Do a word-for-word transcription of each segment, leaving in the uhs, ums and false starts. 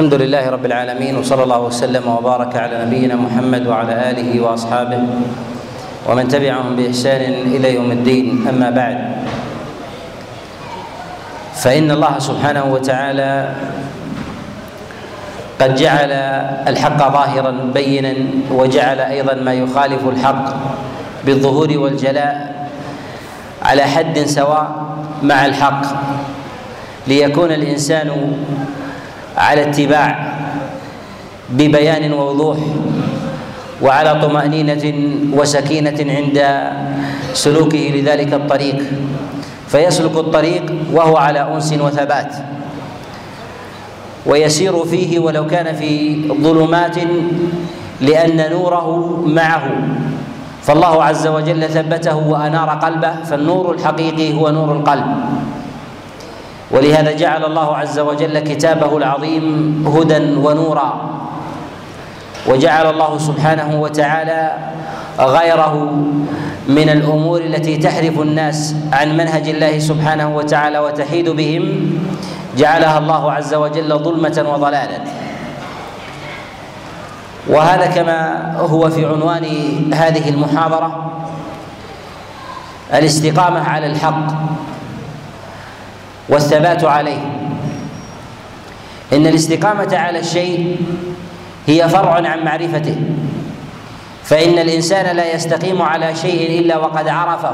الحمد لله رب العالمين، وصلى الله وسلم وبارك على نبينا محمد وعلى آله وأصحابه ومن تبعهم بإحسان إلى يوم الدين. أما بعد، فإن الله سبحانه وتعالى قد جعل الحق ظاهرا بينا، وجعل أيضا ما يخالف الحق بالظهور والجلاء على حد سواء مع الحق، ليكون الإنسان على اتباع ببيان ووضوح، وعلى طمأنينة وسكينة عند سلوكه لذلك الطريق، فيسلك الطريق وهو على أنس وثبات، ويسير فيه ولو كان في ظلمات، لأن نوره معه، فالله عز وجل ثبته وأنار قلبه، فالنور الحقيقي هو نور القلب. ولهذا جعل الله عز وجل كتابه العظيم هدى ونورا، وجعل الله سبحانه وتعالى غيره من الأمور التي تحرف الناس عن منهج الله سبحانه وتعالى وتحيد بهم، جعلها الله عز وجل ظلمة وضلالا. وهذا كما هو في عنوان هذه المحاضرة: الاستقامة على الحق والثبات عليه. إن الاستقامة على الشيء هي فرع عن معرفته، فإن الإنسان لا يستقيم على شيء إلا وقد عرفه،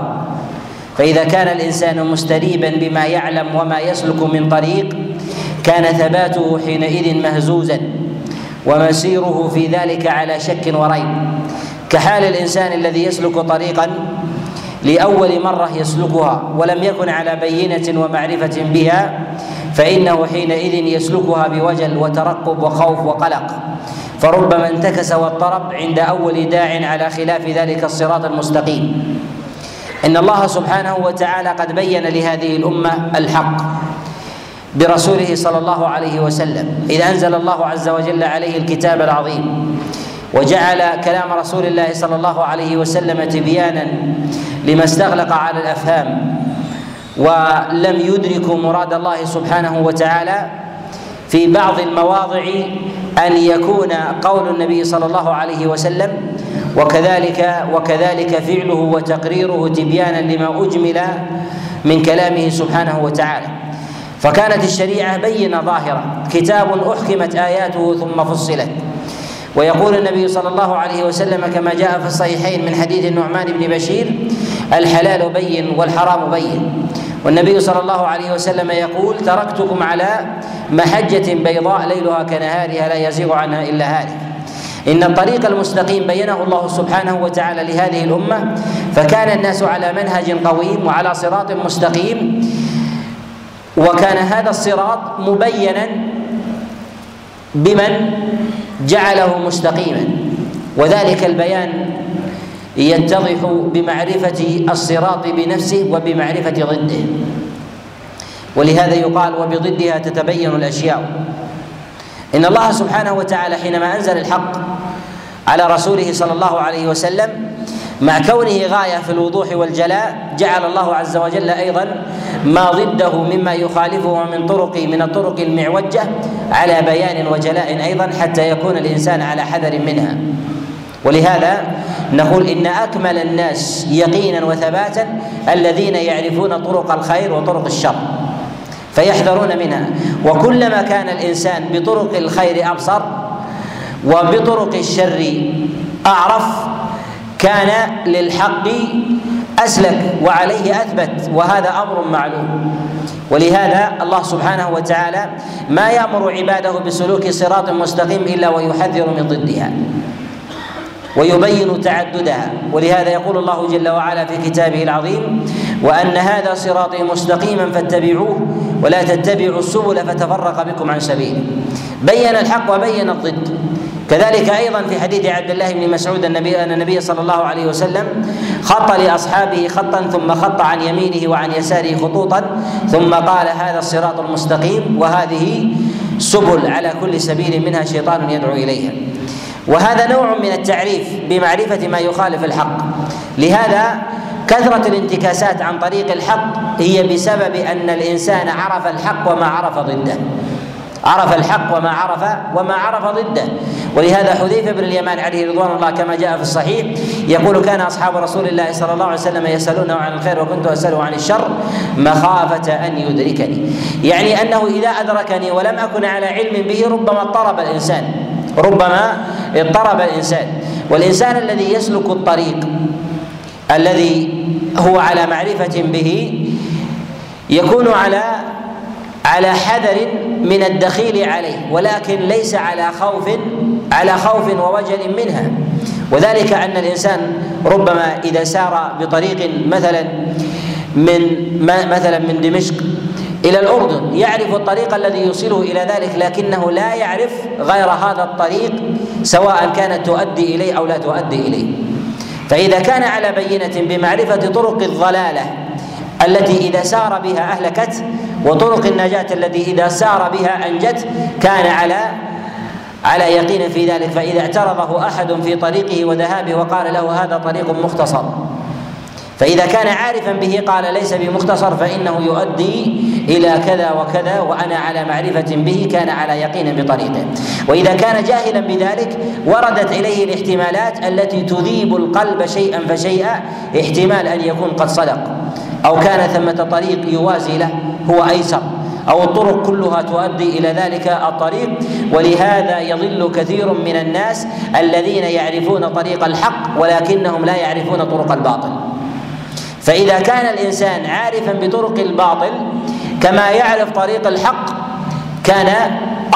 فإذا كان الإنسان مستريبا بما يعلم وما يسلك من طريق، كان ثباته حينئذ مهزوزا، ومسيره في ذلك على شك وريب، كحال الإنسان الذي يسلك طريقا لأول مرة يسلكها ولم يكن على بينة ومعرفة بها، فإنه حينئذ يسلكها بوجل وترقب وخوف وقلق، فربما انتكس واضطرب عند أول داع على خلاف ذلك الصراط المستقيم. إن الله سبحانه وتعالى قد بين لهذه الأمة الحق برسوله صلى الله عليه وسلم، إذ أنزل الله عز وجل عليه الكتاب العظيم، وجعل كلام رسول الله صلى الله عليه وسلم تبيانا لما استغلق على الأفهام، ولم يدركوا مراد الله سبحانه وتعالى في بعض المواضع أن يكون قول النبي صلى الله عليه وسلم وكذلك وكذلك فعله وتقريره تبيانا لما أجمل من كلامه سبحانه وتعالى. فكانت الشريعة بينة ظاهرة، كتاب أحكمت آياته ثم فصلت. ويقول النبي صلى الله عليه وسلم كما جاء في الصحيحين من حديث النعمان بن بشير: الحلال بين والحرام بين. والنبي صلى الله عليه وسلم يقول: تركتكم على محجة بيضاء ليلها كنهارها لا يزيغ عنها إلا هالك. إن الطريق المستقيم بينه الله سبحانه وتعالى لهذه الأمة، فكان الناس على منهج قويم وعلى صراط مستقيم، وكان هذا الصراط مبينا بمن جعله مستقيما، وذلك البيان يتضح بمعرفة الصراط بنفسه وبمعرفة ضده. ولهذا يقال: وبضدها تتبين الأشياء. إن الله سبحانه وتعالى حينما أنزل الحق على رسوله صلى الله عليه وسلم، مع كونه غاية في الوضوح والجلاء، جعل الله عز وجل أيضا ما ضده مما يخالفه من طرق من الطرق المعوجة على بيان وجلاء أيضا، حتى يكون الإنسان على حذر منها. ولهذا نقول: إن أكمل الناس يقينا وثباتا الذين يعرفون طرق الخير وطرق الشر، فيحذرون منها. وكلما كان الإنسان بطرق الخير أبصر وبطرق الشر أعرف، كان للحق أسلك وعليه أثبت، وهذا أمر معلوم. ولهذا الله سبحانه وتعالى ما يأمر عباده بسلوك صراط مستقيم إلا ويحذر من ضدها ويبين تعددها. ولهذا يقول الله جل وعلا في كتابه العظيم: وأن هذا صراطي مستقيما فاتبعوه ولا تتبعوا السبل فتفرق بكم عن سبيله. بين الحق وبين الضد. كذلك أيضا في حديث عبد الله بن مسعود النبي أن النبي صلى الله عليه وسلم خط لأصحابه خطا، ثم خط عن يمينه وعن يساره خطوطا، ثم قال: هذا الصراط المستقيم، وهذه سبل على كل سبيل منها شيطان يدعو إليها. وهذا نوع من التعريف بمعرفة ما يخالف الحق. لهذا كثرة الانتكاسات عن طريق الحق هي بسبب أن الإنسان عرف الحق وما عرف ضده، عرف الحق وما عرف وما عرف ضده. ولهذا حذيفة بن اليمان عليه رضوان الله كما جاء في الصحيح يقول: كان أصحاب رسول الله صلى الله عليه وسلم يسألونه عن الخير وكنت أسأله عن الشر مخافة أن يدركني. يعني أنه إذا أدركني ولم أكن على علم به ربما اضطرب الإنسان ربما اضطرب الإنسان والإنسان الذي يسلك الطريق الذي هو على معرفة به يكون على على حذر من الدخيل عليه، ولكن ليس على خوف على خوف ووجل منها. وذلك أن الإنسان ربما إذا سار بطريق مثلا من مثلا من دمشق إلى الأردن يعرف الطريق الذي يوصله إلى ذلك، لكنه لا يعرف غير هذا الطريق سواء كانت تؤدي إليه أو لا تؤدي إليه. فإذا كان على بينة بمعرفة طرق الضلالة التي إذا سار بها أهلكت وطرق النجاة التي إذا سار بها أنجت كان على على يقين في ذلك. فإذا اعترضه أحد في طريقه وذهابه وقال له هذا طريق مختصر، فإذا كان عارفا به قال ليس بمختصر فإنه يؤدي إلى كذا وكذا وأنا على معرفة به، كان على يقين بطريقه. وإذا كان جاهلا بذلك وردت إليه الاحتمالات التي تذيب القلب شيئا فشيئا، احتمال أن يكون قد صدق أو كان ثمة طريق يوازي له هو أيسر أو الطرق كلها تؤدي إلى ذلك الطريق. ولهذا يضل كثير من الناس الذين يعرفون طريق الحق ولكنهم لا يعرفون طرق الباطل. فإذا كان الإنسان عارفا بطرق الباطل كما يعرف طريق الحق كان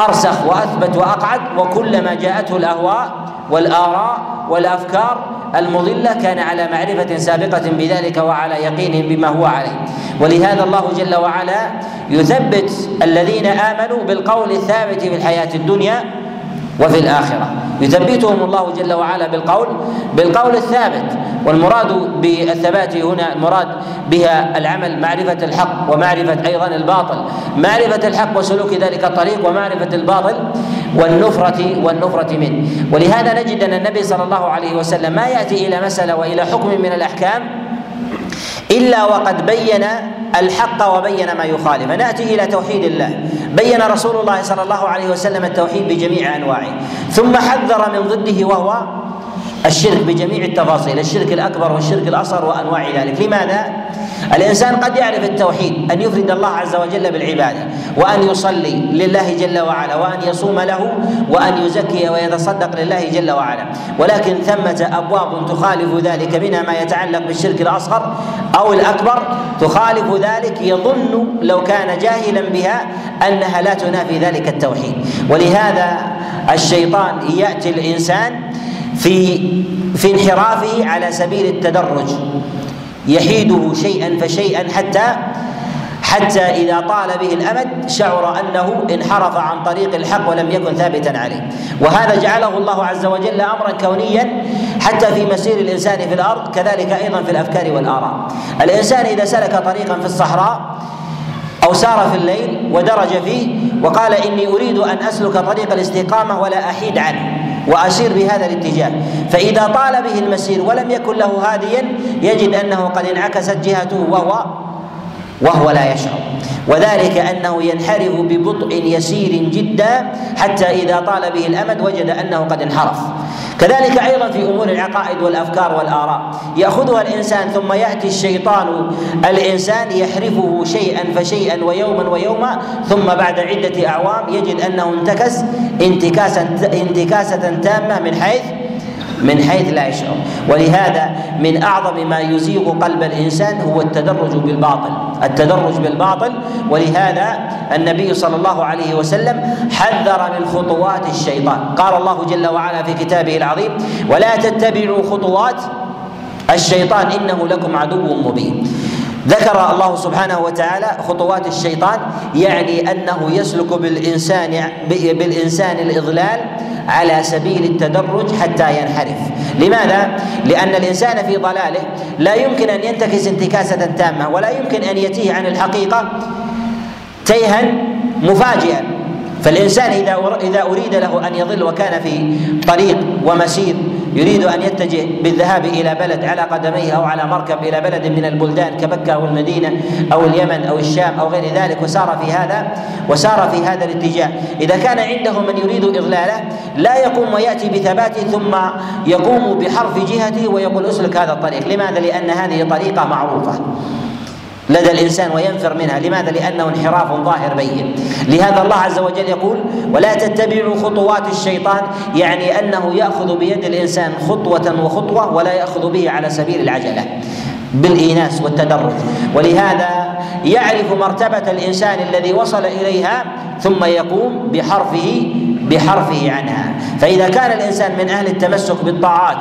أرسخ وأثبت وأقعد، وكلما جاءته الأهواء والآراء والأفكار المضلة كان على معرفة سابقة بذلك وعلى يقين بما هو عليه. ولهذا الله جل وعلا يثبت الذين آمنوا بالقول الثابت في الحياة الدنيا وفي الآخرة، يثبتهم الله جل وعلا بالقول بالقول الثابت. والمراد بالثبات هنا المراد بها العمل، معرفة الحق ومعرفة أيضا الباطل، معرفة الحق وسلوك ذلك الطريق ومعرفة الباطل والنفرة والنفرة منه. ولهذا نجد أن النبي صلى الله عليه وسلم ما يأتي إلى مسألة وإلى حكم من الأحكام إلا وقد بين الحق وبين ما يخالف. نأتي إلى توحيد الله، بين رسول الله صلى الله عليه وسلم التوحيد بجميع أنواعه، ثم حذر من ضده وهو الشرك بجميع التفاصيل، الشرك الأكبر والشرك الأصغر وأنواع ذلك. لماذا؟ الإنسان قد يعرف التوحيد أن يفرد الله عز وجل بالعبادة وأن يصلي لله جل وعلا وأن يصوم له وأن يزكي ويتصدق لله جل وعلا، ولكن ثمة أبواب تخالف ذلك، منها ما يتعلق بالشرك الأصغر أو الأكبر تخالف ذلك، يظن لو كان جاهلا بها أنها لا تنافي ذلك التوحيد. ولهذا الشيطان يأتي الإنسان في في انحرافه على سبيل التدرج، يحيده شيئا فشيئا حتى حتى إذا طال به الأمد شعر أنه انحرف عن طريق الحق ولم يكن ثابتا عليه. وهذا جعله الله عز وجل أمرا كونيا حتى في مسير الإنسان في الأرض، كذلك أيضا في الأفكار والآراء. الإنسان إذا سلك طريقا في الصحراء أو سار في الليل ودرج فيه وقال إني أريد أن أسلك طريق الاستقامة ولا أحيد عنه وأسير بهذا الاتجاه، فإذا طال به المسير ولم يكن له هاديا يجد أنه قد انعكست جهته وهو وهو لا يشعر، وذلك أنه ينحرف ببطء يسير جدا حتى إذا طال به الأمد وجد أنه قد انحرف. كذلك أيضا في أمور العقائد والأفكار والآراء يأخذها الإنسان، ثم يأتي الشيطان الإنسان يحرفه شيئا فشيئا ويوما ويوما، ثم بعد عدة أعوام يجد أنه انتكس انتكاسا انتكاسة تامة من حيث من حيث لا يشعر. ولهذا من أعظم ما يزيغ قلب الإنسان هو التدرج بالباطل التدرج بالباطل ولهذا النبي صلى الله عليه وسلم حذر من خطوات الشيطان. قال الله جل وعلا في كتابه العظيم: ولا تتبعوا خطوات الشيطان إنه لكم عدو مبين. ذكر الله سبحانه وتعالى خطوات الشيطان، يعني أنه يسلك بالإنسان بالإنسان الإضلال على سبيل التدرج حتى ينحرف. لماذا؟ لأن الإنسان في ضلاله لا يمكن أن ينتكس انتكاسة تامة، ولا يمكن أن يتيه عن الحقيقة تيها مفاجئا. فالإنسان إذا أريد له أن يضل وكان في طريق ومسير يريد أن يتجه بالذهاب إلى بلد على قدميه أو على مركب إلى بلد من البلدان كمكة أو المدينة أو اليمن أو الشام أو غير ذلك، وسار في هذا وسار في هذا الاتجاه. إذا كان عنده من يريد إضلاله لا يقوم ويأتي بثباته، ثم يقوم بحرف جهته ويقول أسلك هذا الطريق. لماذا؟ لأن هذه طريقة معروفة لدى الإنسان وينفر منها. لماذا؟ لأنه انحراف ظاهر بين. لهذا الله عز وجل يقول ولا تتبعوا خطوات الشيطان، يعني أنه يأخذ بيد الإنسان خطوة وخطوة ولا يأخذ به على سبيل العجلة بالإيناس والتدرج. ولهذا يعرف مرتبة الإنسان الذي وصل إليها ثم يقوم بحرفه بحرفه عنها. فإذا كان الإنسان من أهل التمسك بالطاعات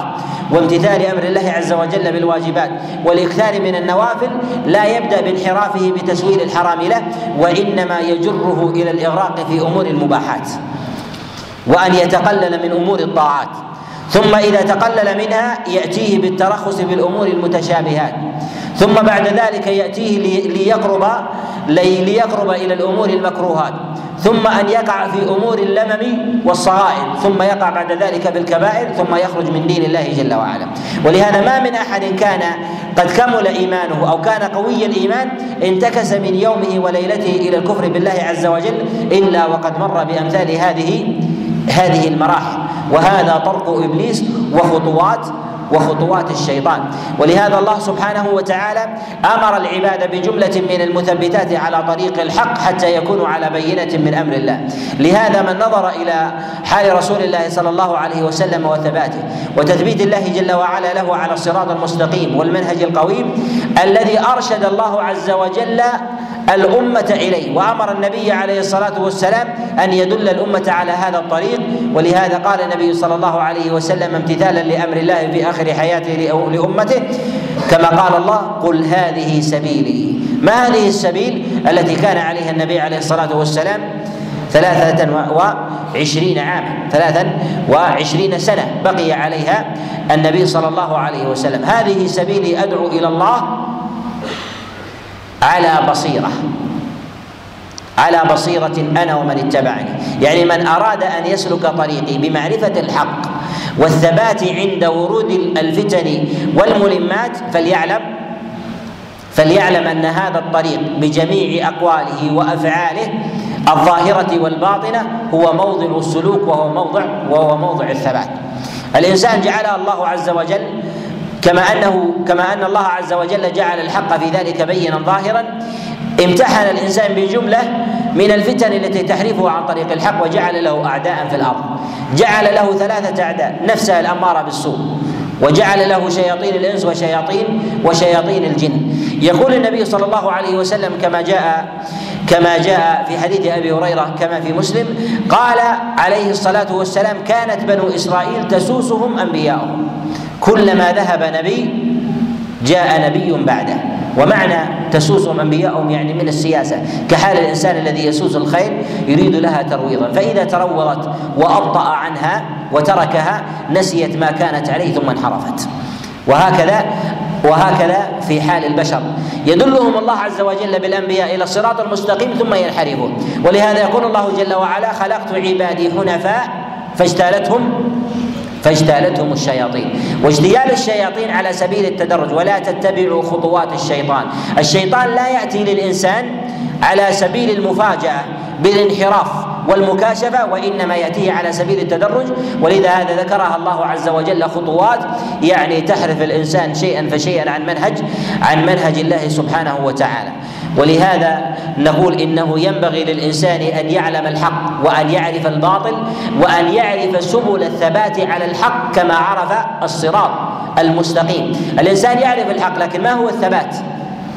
وامتثال أمر الله عز وجل بالواجبات والإكثار من النوافل، لا يبدأ بانحرافه بتسويل الحرام له، وإنما يجره إلى الإغراق في أمور المباحات وأن يتقلل من أمور الطاعات، ثم إذا تقلل منها يأتيه بالترخص بالأمور المتشابهات، ثم بعد ذلك يأتيه ليقرب ليقرب إلى الأمور المكروهات، ثم أن يقع في أمور اللمم والصغائر، ثم يقع بعد ذلك بالكبائر، ثم يخرج من دين الله جل وعلا. ولهذا ما من أحد كان قد كمل إيمانه أو كان قوي الإيمان انتكس من يومه وليلته إلى الكفر بالله عز وجل إلا وقد مر بأمثال هذه هذه المراحل. وهذا طرق إبليس وخطوات وخطوات الشيطان. ولهذا الله سبحانه وتعالى أمر العباد بجملة من المثبتات على طريق الحق حتى يكونوا على بينة من أمر الله. لهذا من نظر إلى حال رسول الله صلى الله عليه وسلم وثباته وتثبيت الله جل وعلا له على الصراط المستقيم والمنهج القويم الذي أرشد الله عز وجل الأمة إليه، وأمر النبي عليه الصلاة والسلام أن يدل الأمة على هذا الطريق. ولهذا قال النبي صلى الله عليه وسلم امتثالا لأمر الله في آخر حياته لأمته كما قال الله قل هذه سبيلي. ما هذه السبيل التي كان عليها النبي عليه الصلاة والسلام ثلاثة وعشرين عاما ثلاثا وعشرين سنة بقي عليها النبي صلى الله عليه وسلم. هذه سبيلي أدعو إلى الله على بصيرة على بصيرة أنا ومن اتبعني، يعني من أراد أن يسلك طريقي بمعرفة الحق والثبات عند ورود الفتن والملمات فليعلم فليعلم أن هذا الطريق بجميع أقواله وأفعاله الظاهرة والباطنة هو موضع السلوك وهو موضع وهو موضع الثبات. الإنسان جعله الله عز وجل كما أنه كما أن الله عز وجل جعل الحق في ذلك بينا ظاهرا، امتحن الإنسان بجملة من الفتن التي تحرفه عن طريق الحق وجعل له أعداء في الأرض. جعل له ثلاثة أعداء: نفسه الأمارة بالسوء، وجعل له شياطين الإنس وشياطين وشياطين الجن. يقول النبي صلى الله عليه وسلم كما جاء كما جاء في حديث أبي هريرة كما في مسلم قال عليه الصلاة والسلام كانت بنو إسرائيل تسوسهم أنبياؤهم كلما ذهب نبي جاء نبي بعده. ومعنى تسوسهم أنبياؤهم يعني من السياسة، كحال الإنسان الذي يسوس الخيل يريد لها ترويضا، فإذا تروضت وأبطأ عنها وتركها نسيت ما كانت عليه ثم انحرفت. وهكذا وهكذا في حال البشر، يدلهم الله عز وجل بالأنبياء إلى الصراط المستقيم ثم ينحرفون. ولهذا يقول الله جل وعلا خلقت عبادي حنفاء فاجتالتهم فاجتالتهم الشياطين. واجتيال الشياطين على سبيل التدرج، ولا تتبعوا خطوات الشيطان. الشيطان لا يأتي للإنسان على سبيل المفاجأة بالانحراف والمكاشفة، وإنما يأتيه على سبيل التدرج. ولذا هذا ذكرها الله عز وجل خطوات، يعني تحرف الإنسان شيئا فشيئا عن منهج عن منهج الله سبحانه وتعالى. ولهذا نقول إنه ينبغي للإنسان أن يعلم الحق وأن يعرف الباطل وأن يعرف سبل الثبات على الحق كما عرف الصراط المستقيم. الإنسان يعرف الحق، لكن ما هو الثبات؟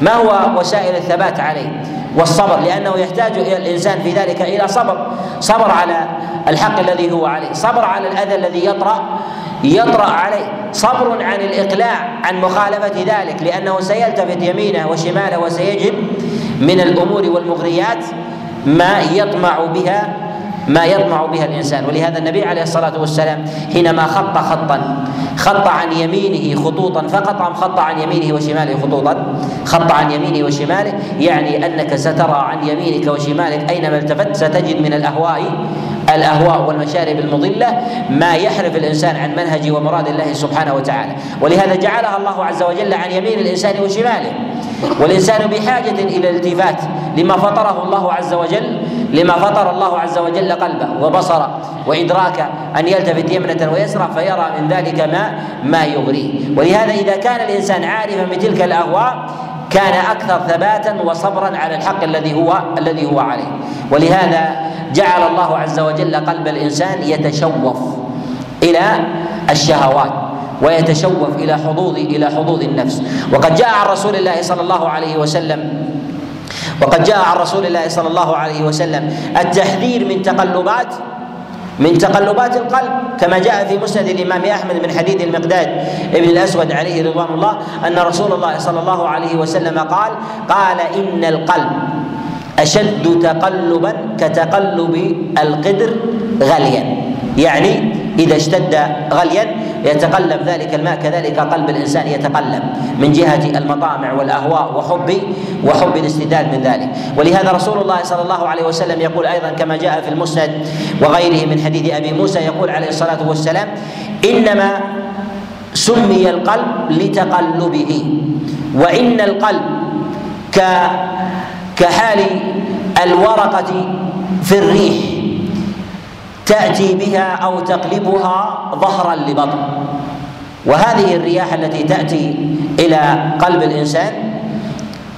ما هو وسائل الثبات عليه؟ والصبر، لأنه يحتاج إلى الإنسان في ذلك إلى صبر صبر على الحق الذي هو عليه، صبر على الأذى الذي يطرأ يطرأ عليه، صبر عن الإقلاع عن مخالفة ذلك، لأنه سيلتفت يمينه وشماله وسيجد من الأمور والمغريات ما يطمع بها ما يطمع بها الإنسان. ولهذا النبي عليه الصلاة والسلام حينما خط خطا خط عن يمينه خطوطا فقطع خط عن يمينه وشماله خطوطا خط عن يمينه وشماله، يعني أنك سترى عن يمينك وشمالك أينما التفت ستجد من الأهواء الأهواء والمشارب المضلة ما يحرف الإنسان عن منهج ومراد الله سبحانه وتعالى، ولهذا جعلها الله عز وجل عن يمين الإنسان وشماله، والإنسان بحاجة إلى الالتفات لما فطره الله عز وجل لما فطر الله عز وجل قلبه وبصره وإدراكه أن يلتفت يمنة ويسرى فيرى من ذلك ما ما يغريه. ولهذا إذا كان الإنسان عارفا بتلك الأهواء كان أكثر ثباتا وصبرا على الحق الذي هو الذي هو عليه. ولهذا جعل الله عز وجل قلب الإنسان يتشوف إلى الشهوات ويتشوف إلى حظوظ إلى حظوظ النفس. وقد جاء عن رسول الله صلى الله عليه وسلم وقد جاء عن رسول الله صلى الله عليه وسلم التحذير من تقلبات من تقلبات القلب، كما جاء في مسند الإمام أحمد من حديث المقداد ابن الأسود عليه رضوان الله أن رسول الله صلى الله عليه وسلم قال قال إن القلب أشد تقلبا كتقلب القدر غليا، يعني إذا اشتد غليا يتقلب ذلك الماء، كذلك قلب الإنسان يتقلب من جهة المطامع والأهواء وحب وحب الاستدلال من ذلك. ولهذا رسول الله صلى الله عليه وسلم يقول أيضا كما جاء في المسند وغيره من حديث أبي موسى يقول عليه الصلاة والسلام إنما سمي القلب لتقلبه، وإن القلب كحال الورقة في الريح تأتي بها أو تقلبها ظهرا لبطن، وهذه الرياح التي تأتي إلى قلب الإنسان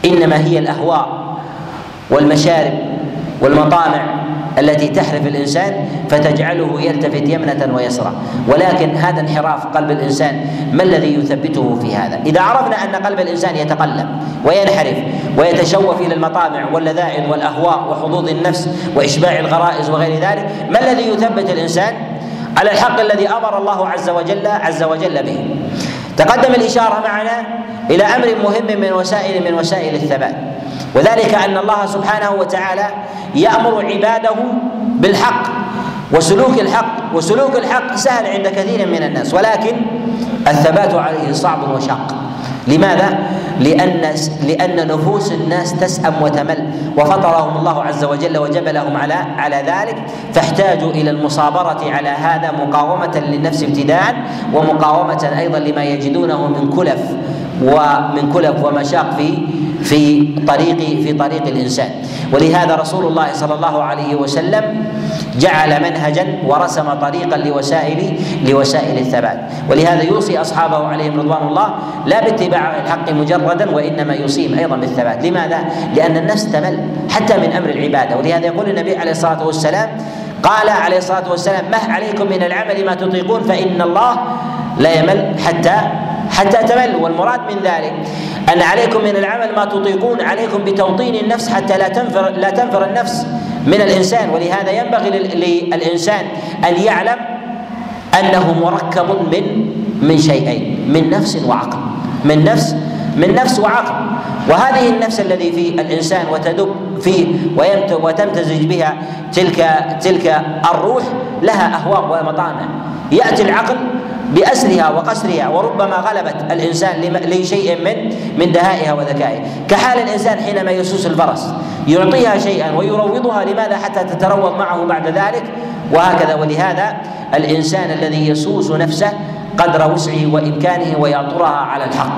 إنما هي الأهواء والمشارب والمطامع التي تحرف الإنسان فتجعله يلتفت يمنة ويسرى. ولكن هذا انحراف قلب الإنسان ما الذي يثبته في هذا؟ إذا عرفنا أن قلب الإنسان يتقلب وينحرف ويتشوف إلى المطامع واللذائذ والأهواء وحظوظ النفس وإشباع الغرائز وغير ذلك، ما الذي يثبت الإنسان على الحق الذي أمر الله عز وجل عز وجل به؟ تقدم الإشارة معنا إلى أمر مهم من وسائل من وسائل الثبات، وذلك أن الله سبحانه وتعالى يأمر عباده بالحق وسلوك الحق، وسلوك الحق سهل عند كثير من الناس ولكن الثبات عليه صعب وشاق. لماذا؟ لأن لأن نفوس الناس تسأم وتمل، وفطرهم الله عز وجل وجبلهم على على ذلك، فاحتاجوا إلى المصابرة على هذا مقاومة للنفس ابتداء، ومقاومة أيضا لما يجدونه من كلف ومن كلف ومشاق في في طريق في طريق الإنسان. ولهذا رسول الله صلى الله عليه وسلم جعل منهجا ورسم طريقا لوسائل لوسائل الثبات. ولهذا يوصي أصحابه عليهم رضوان الله لا باتباع الحق مجردا وإنما يوصيهم أيضا بالثبات. لماذا؟ لأن النفس تمل حتى من أمر العبادة. ولهذا يقول النبي عليه الصلاة والسلام قال عليه الصلاة والسلام مه عليكم من العمل ما تطيقون فإن الله لا يمل حتى حتى تمل. والمراد من ذلك أن عليكم من العمل ما تطيقون، عليكم بتوطين النفس حتى لا تنفر لا تنفر النفس من الإنسان. ولهذا ينبغي للإنسان أن يعلم أنه مركب من من شيئين، من نفس وعقل، من نفس من نفس وعقل. وهذه النفس الذي في الإنسان وتدب فيه وتمتزج بها تلك تلك الروح لها أهواء ومطامع، يأتي العقل بأسرها وقسرها وربما غلبت الإنسان لشيء من من دهائها وذكائها، كحال الإنسان حينما يسوس الفرس يعطيها شيئا ويروضها، لماذا؟ حتى تتروض معه بعد ذلك وهكذا. ولهذا الإنسان الذي يسوس نفسه قدر وسعه وإمكانه ويعطرها على الحق،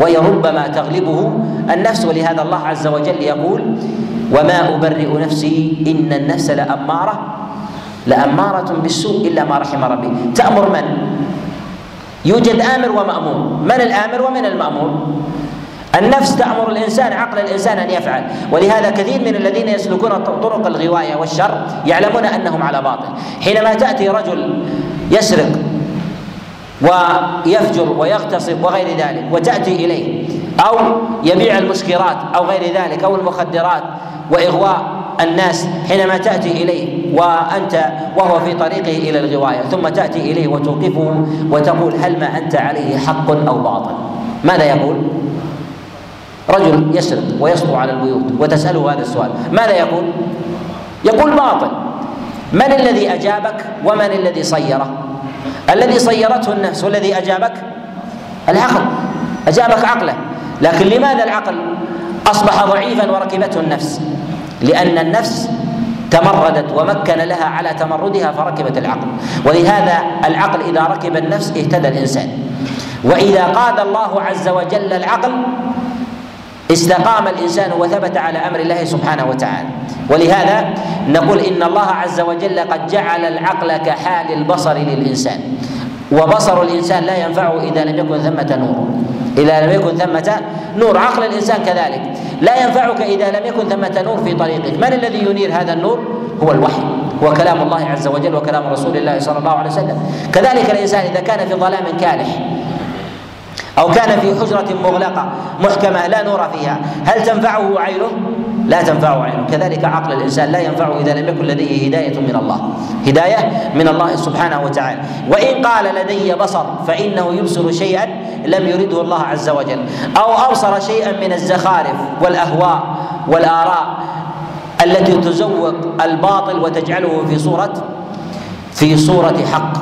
وربما تغلبه النفس. ولهذا الله عز وجل يقول وما أبرئ نفسي إن النفس لأمارة لأمارة بالسوء إلا ما رحم ربي. تأمر من؟ يوجد آمر ومأمور، من الآمر ومن المأمور؟ النفس تأمر الإنسان، عقل الإنسان أن يفعل. ولهذا كثير من الذين يسلكون طرق الغواية والشر يعلمون أنهم على باطل، حينما تأتي رجل يسرق ويفجر ويغتصب وغير ذلك وتأتي إليه، أو يبيع المسكرات أو غير ذلك أو المخدرات وإغواء الناس، حينما تأتي إليه وأنت وهو في طريقه إلى الغواية ثم تأتي إليه وتوقفه وتقول هل ما أنت عليه حق أو باطل، ماذا يقول؟ رجل يسرق ويسطو على البيوت وتسأله هذا السؤال ماذا يقول؟ يقول باطل. من الذي أجابك ومن الذي صيره؟ الذي صيرته النفس، والذي أجابك العقل، أجابك عقله. لكن لماذا العقل أصبح ضعيفا وركبته النفس؟ لأن النفس تمردت ومكن لها على تمردها فركبت العقل. ولهذا العقل إذا ركب النفس اهتدى الإنسان، وإذا قاد الله عز وجل العقل استقام الإنسان وثبت على أمر الله سبحانه وتعالى. ولهذا نقول إن الله عز وجل قد جعل العقل كحال البصر للإنسان، وبصر الإنسان لا ينفعه إذا لم يكن ثمة نور، إذا لم يكن ثمة نور. عقل الإنسان كذلك لا ينفعك إذا لم يكن ثمة نور في طريقك. من الذي ينير هذا النور؟ هو الوحي، وكلام الله عز وجل، وكلام رسول الله صلى الله عليه وسلم. كذلك الإنسان إذا كان في ظلام كالح أو كان في حجرة مغلقة محكمة لا نور فيها، هل تنفعه عينه؟ لا تنفعه عينه. كذلك عقل الإنسان لا ينفعه إذا لم يكن لديه هداية من الله، هداية من الله سبحانه وتعالى. وإن قال لدي بصر فإنه يبصر شيئا لم يرده الله عز وجل، أو أبصر شيئا من الزخارف والأهواء والآراء التي تزوق الباطل وتجعله في صورة في صورة حق.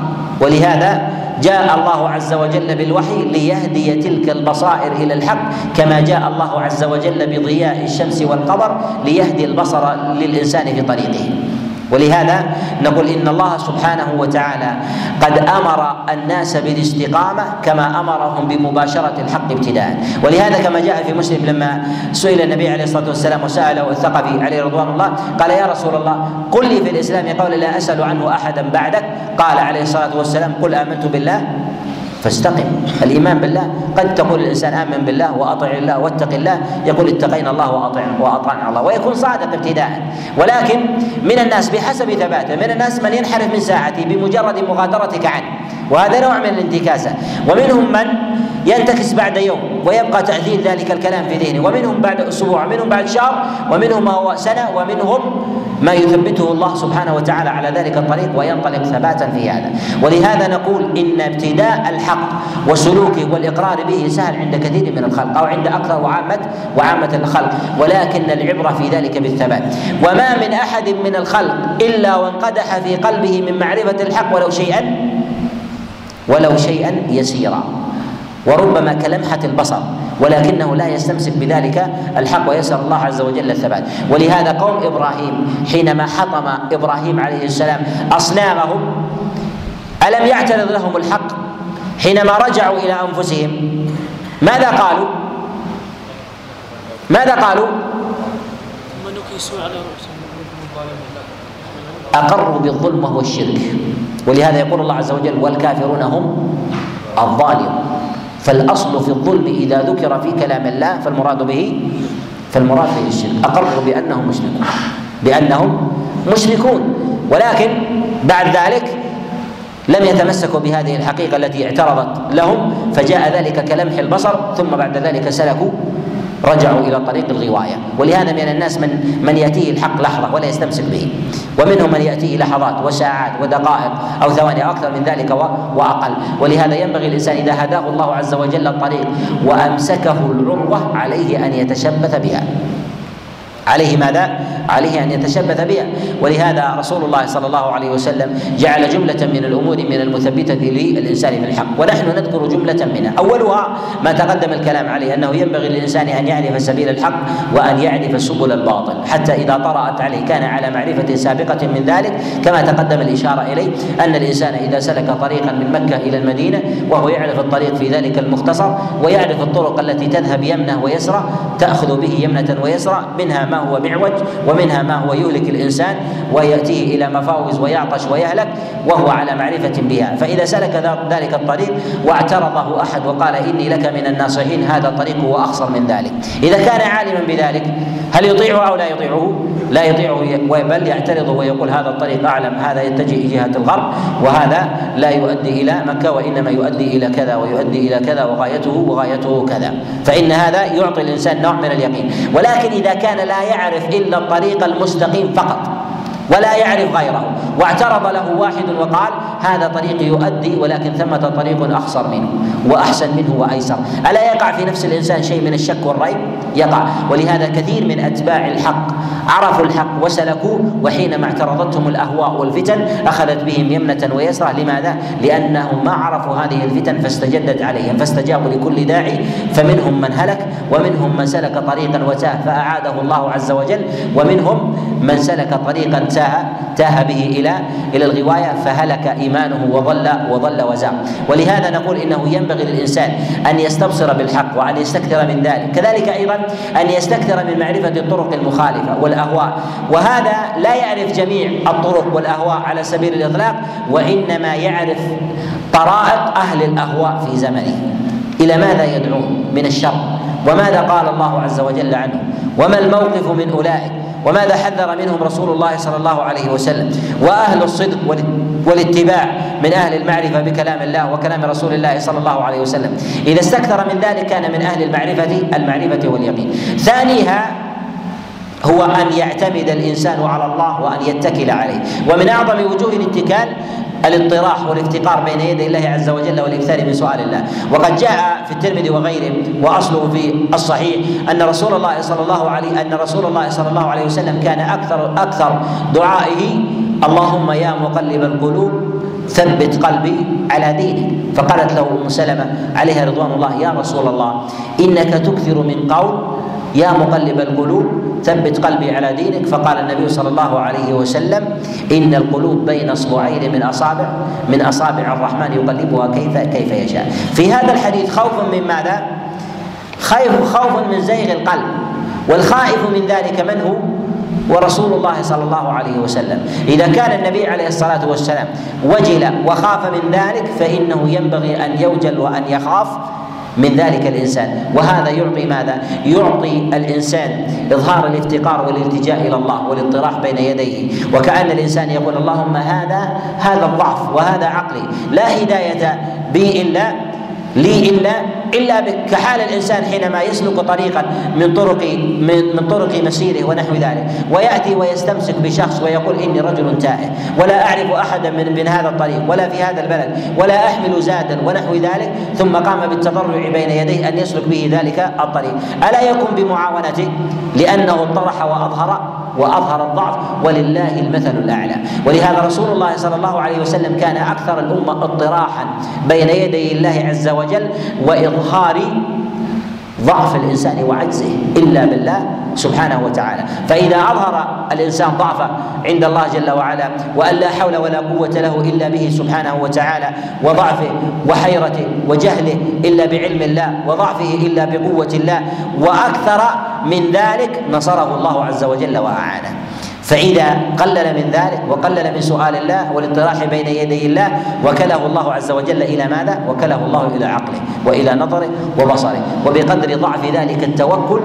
ولهذا جاء الله عز وجل بالوحي ليهدي تلك البصائر إلى الحق، كما جاء الله عز وجل بضياء الشمس والقمر ليهدي البصر للإنسان في طريقه. ولهذا نقول إن الله سبحانه وتعالى قد أمر الناس بالاستقامة كما أمرهم بمباشرة الحق ابتداء. ولهذا كما جاء في مسلم لما سئل النبي عليه الصلاة والسلام وسأله الثقفي عليه رضوان الله قال: يا رسول الله قل لي في الإسلام قول لا أسأل عنه أحدا بعدك، قال عليه الصلاة والسلام: قل آمنت بالله فاستقم. الإيمان بالله قد تقول الإنسان آمن بالله وأطع الله واتق الله، يقول اتقينا الله وأطعنا وأطعنا الله، ويكون صادق ابتداء. ولكن من الناس بحسب ثباته، من الناس من ينحرف من ساعته بمجرد مغادرتك عنه، وهذا نوع من الانتكاسة. ومنهم من ينتكس بعد يوم ويبقى تأثير ذلك الكلام في ذهنه، ومنهم بعد أسبوع، ومنهم بعد شهر، ومنهم ما هو سنة، ومنهم ما يثبته الله سبحانه وتعالى على ذلك الطريق وينطلق ثباتا في هذا. ولهذا نقول إن ابتداء الحق وسلوكه والإقرار به سهل عند كثير من الخلق، أو عند أكثر وعامة وعامة الخلق، ولكن العبرة في ذلك بالثبات. وما من أحد من الخلق إلا وانقدح في قلبه من معرفة الحق ولو شيئا ولو شيئا يسيرا، وربما كلمحة البصر، ولكنه لا يستمسك بذلك الحق ويسأل الله عز وجل الثبات. ولهذا قوم إبراهيم حينما حطم إبراهيم عليه السلام أصنامهم، ألم يعترض لهم الحق؟ حينما رجعوا إلى أنفسهم ماذا قالوا؟ ماذا قالوا؟ أقروا بالظلم وهو الشرك. ولهذا يقول الله عز وجل: والكافرون هم الظالمون. فالأصل في الظلم إذا ذكر في كلام الله فالمراد به فالمراد به الشرك. أقروا بأنهم مشركون بأنهم مشركون ولكن بعد ذلك لم يتمسكوا بهذه الحقيقة التي اعترضت لهم، فجاء ذلك كلمح البصر، ثم بعد ذلك سلكوا، رجعوا إلى طريق الغواية. ولهذا من الناس من من يأتيه الحق لحظة ولا يستمسك به، ومنهم من يأتيه لحظات وساعات ودقائق أو ثواني أو أكثر من ذلك وأقل. ولهذا ينبغي الإنسان إذا هداه الله عز وجل الطريق وأمسكه العروة عليه أن يتشبث بها، عليه ماذا؟ عليه أن يتشبث بها. ولهذا رسول الله صلى الله عليه وسلم جعل جملة من الأمور من المثبتة للإنسان في الحق، ونحن نذكر جملة منها. أولها ما تقدم الكلام عليه، أنه ينبغي للإنسان أن يعرف سبيل الحق وأن يعرف سبل الباطل، حتى إذا طرأت عليه كان على معرفة سابقة من ذلك، كما تقدم الإشارة إليه أن الإنسان إذا سلك طريقا من مكة إلى المدينة وهو يعرف الطريق في ذلك المختصر، ويعرف الطرق التي تذهب يمنة ويسرى، تأخذ به يمنة ويسرى، منها ما هو معوج، ومنها ما هو يهلك الإنسان ويأتيه إلى مفاوز ويعطش ويهلك وهو على معرفة بها. فإذا سلك ذلك الطريق واعترضه أحد وقال إني لك من الناصحين، هذا الطريق هو أخصر من ذلك. إذا كان عالما بذلك هل يطيعه أو لا يطيعه؟ لا يطيعه، بل يعترض ويقول هذا الطريق أعلم، هذا يتجه جهة الغرب، وهذا لا يؤدي إلى مكة، وإنما يؤدي إلى كذا ويؤدي إلى كذا، وغايته وغايته كذا. فإن هذا يعطي الإنسان نوع من اليقين. ولكن إذا كان لا يعرف إلا الطريق المستقيم فقط ولا يعرف غيره، واعترض له واحد وقال هذا طريق يؤدي، ولكن ثمة طريق أخصر منه وأحسن منه وأيسر. ألا يقع في نفس الإنسان شيء من الشك والريب؟ يقع. ولهذا كثير من أتباع الحق عرفوا الحق وسلكوه، وحينما اعترضتهم الأهواء والفتن أخذت بهم يمنة ويسرة. لماذا؟ لأنهم ما عرفوا هذه الفتن فاستجدت عليهم، فاستجابوا لكل داعي، فمنهم من هلك، ومنهم من سلك طريقا وتاه فأعاده الله عز وجل، ومنهم من سلك طريقا تاه تاه به إلى إلى الغواية فهلك إيمانه وضل وضل وزاغ. ولهذا نقول إنه ينبغي للإنسان أن يستبصر بالحق وأن يستكثر من ذلك، كذلك أيضا أن يستكثر من معرفة الطرق المخالفة والأهواء. وهذا لا يعرف جميع الطرق والأهواء على سبيل الإطلاق، وإنما يعرف طرائق أهل الأهواء في زمنه، إلى ماذا يدعون من الشر، وماذا قال الله عز وجل عنه، وما الموقف من أولئك، وماذا حذر منهم رسول الله صلى الله عليه وسلم. وأهل الصدق والاتباع من أهل المعرفة بكلام الله وكلام رسول الله صلى الله عليه وسلم، إذا استكثر من ذلك كان من أهل المعرفة المعرفة واليقين. ثانيها هو أن يعتمد الإنسان على الله وأن يتكل عليه. ومن أعظم وجوه الاتكال الاطراح والافتقار بين يدي الله عز وجل والاكثار من سؤال الله. وقد جاء في الترمذي وغيره واصله في الصحيح ان رسول الله صلى الله عليه ان رسول الله صلى الله عليه وسلم كان اكثر اكثر دعائه اللهم يا مقلب القلوب ثبت قلبي على دينك. فقالت له ام سلمه عليها رضوان الله يا رسول الله انك تكثر من قول يا مقلب القلوب ثبت قلبي على دينك. فقال النبي صلى الله عليه وسلم إن القلوب بين أصبعين من أصابع من أصابع الرحمن يقلبها كيف كيف يشاء. في هذا الحديث خوف من ماذا؟ خوف من زيغ القلب، والخائف من ذلك من هو؟ ورسول الله صلى الله عليه وسلم. إذا كان النبي عليه الصلاة والسلام وجل وخاف من ذلك فإنه ينبغي أن يوجل وأن يخاف من ذلك الإنسان. وهذا يعطي ماذا؟ يعطي الإنسان إظهار الافتقار والالتجاء إلى الله والاطراح بين يديه، وكأن الإنسان يقول اللهم هذا هذا الضعف وهذا عقلي، لا هداية بي إلا لي إلا إلا بك، كحال الإنسان حينما يسلك طريقا من طرق من, من طرق مسيره ونحو ذلك، ويأتي ويستمسك بشخص ويقول إني رجل تائه ولا أعرف أحدا من, من هذا الطريق ولا في هذا البلد ولا أحمل زادا ونحو ذلك، ثم قام بالتضرع بين يديه أن يسلك به ذلك الطريق. ألا يكن بمعاونته؟ لأنه اطرح وأظهر وأظهر الضعف، ولله المثل الأعلى. ولهذا رسول الله صلى الله عليه وسلم كان أكثر الأمة اطراحا بين يدي الله عز وجل وإظهار ضعف الإنسان وعجزه إلا بالله سبحانه وتعالى. فإذا أظهر الإنسان ضعفه عند الله جل وعلا وأن لا حول ولا قوة له إلا به سبحانه وتعالى، وضعفه وحيرته وجهله إلا بعلم الله، وضعفه إلا بقوة الله، وأكثر من ذلك نصره الله عز وجل وأعانه. فإذا قلل من ذلك وقلل من سؤال الله والاطراح بين يدي الله وكله الله عز وجل إلى ماذا؟ وكله الله إلى عقله وإلى نظره وبصره، وبقدر ضعف ذلك التوكل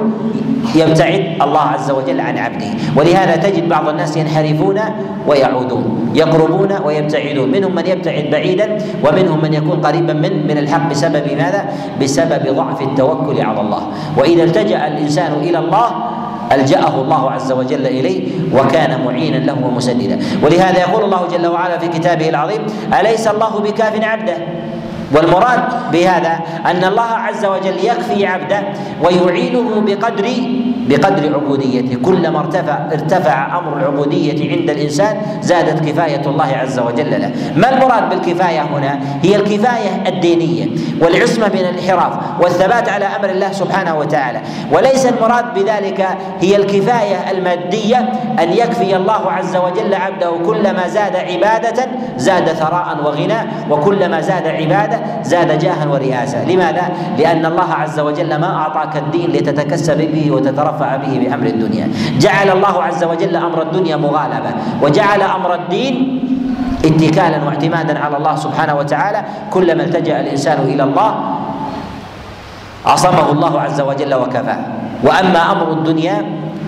يبتعد الله عز وجل عن عبده. ولهذا تجد بعض الناس ينحرفون ويعودون، يقربون ويبتعدون، منهم من يبتعد بعيدا ومنهم من يكون قريبا من من الحق. بسبب ماذا؟ بسبب ضعف التوكل على الله. وإذا التجأ الإنسان إلى الله ألجأه الله عز وجل إليه وكان معينا له ومسددا. ولهذا يقول الله جل وعلا في كتابه العظيم أليس الله بكاف عبده؟ والمراد بهذا أن الله عز وجل يكفي عبده ويعينه بقدر بقدر عبوديته. كلما ارتفع ارتفع أمر العبودية عند الإنسان زادت كفاية الله عز وجل له. ما المراد بالكفاية هنا؟ هي الكفاية الدينية والعصمة من الانحراف والثبات على أمر الله سبحانه وتعالى. وليس المراد بذلك هي الكفاية المادية أن يكفي الله عز وجل عبده كلما زاد عبادة زاد ثراء وغنى، وكلما زاد عبادة زاد جاها ورئاسة. لماذا؟ لأن الله عز وجل ما أعطاك الدين لتتكسب به وتترفع به بأمر الدنيا. جعل الله عز وجل أمر الدنيا مغالبة، وجعل أمر الدين اتكالا واعتمادا على الله سبحانه وتعالى. كلما التجأ الإنسان إلى الله عصمه الله عز وجل وكفاه. وأما أمر الدنيا